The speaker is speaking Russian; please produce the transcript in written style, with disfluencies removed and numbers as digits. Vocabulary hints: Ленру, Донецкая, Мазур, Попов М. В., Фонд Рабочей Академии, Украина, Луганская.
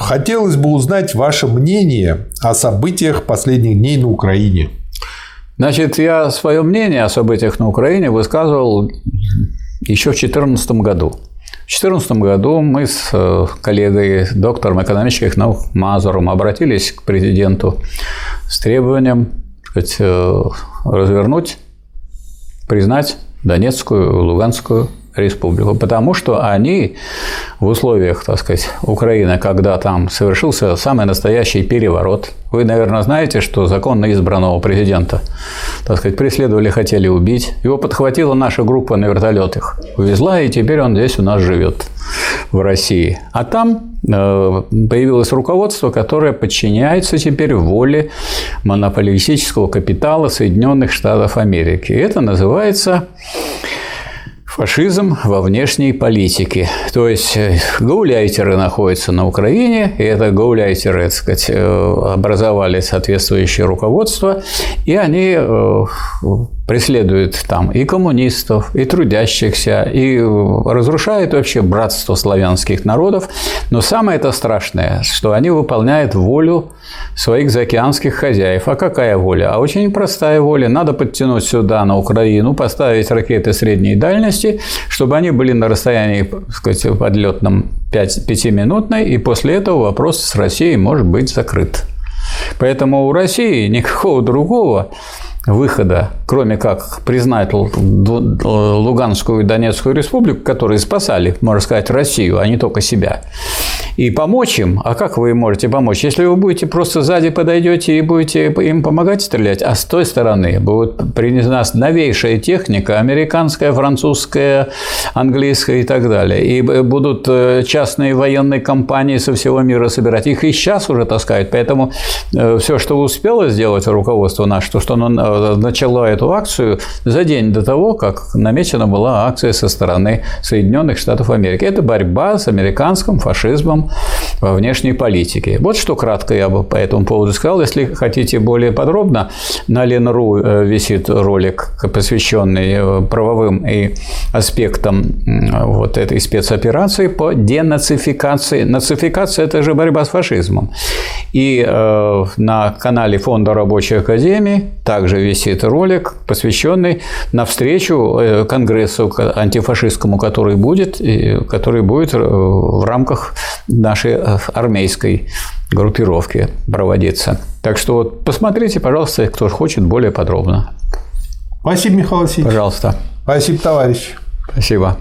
Хотелось бы узнать ваше мнение о событиях последних дней на Украине. Значит, я свое мнение о событиях на Украине высказывал еще в 2014 году. В 2014 году мы с коллегой, доктором экономических наук Мазуром, обратились к президенту с требованием развернуть, признать Донецкую, Луганскую республику, потому что они в условиях, так сказать, Украины, когда там совершился самый настоящий переворот. Вы, наверное, знаете, что законно избранного президента, так сказать, преследовали, хотели убить. Его подхватила наша группа на вертолетах, увезла, и теперь он здесь у нас живет, в России. А там появилось руководство, которое подчиняется теперь воле монополистического капитала Соединенных Штатов Америки. Это называется фашизм во внешней политике. То есть гауляйтеры находятся на Украине, и это гауляйтеры, так сказать, образовали соответствующее руководство, и они преследуют там и коммунистов, и трудящихся, и разрушают вообще братство славянских народов. Но самое-то страшное, что они выполняют волю своих заокеанских хозяев. А какая воля? А очень простая воля. Надо подтянуть сюда, на Украину, поставить ракеты средней дальности, чтобы они были на расстоянии, так сказать, подлетном 5-минутной, и после этого вопрос с Россией может быть закрыт. Поэтому у России никакого другого выхода, кроме как признать Луганскую и Донецкую республику, которые спасали, можно сказать, Россию, а не только себя, и помочь им. А как вы можете помочь? Если вы будете просто сзади подойдете и будете им помогать стрелять, а с той стороны будет принесена новейшая техника, американская, французская, английская и так далее. И будут частные военные компании со всего мира собирать. Их и сейчас уже таскают. Поэтому все, что успело сделать руководство наше, то, что оно начало эту акцию за день до того, как намечена была акция со стороны Соединенных Штатов Америки. Это борьба с американским фашизмом во внешней политике. Вот что кратко я бы по этому поводу сказал. Если хотите более подробно, на Ленру висит ролик, посвященный правовым и аспектам вот этой спецоперации по денацификации. Нацификация – это же борьба с фашизмом. И на канале Фонда Рабочей Академии также висит ролик, посвященный навстречу Конгрессу антифашистскому, который будет в рамках нашей армейской группировки проводиться. Так что вот посмотрите, пожалуйста, кто хочет, более подробно. Спасибо, Михаил Васильевич. Пожалуйста. Спасибо, товарищ. Спасибо.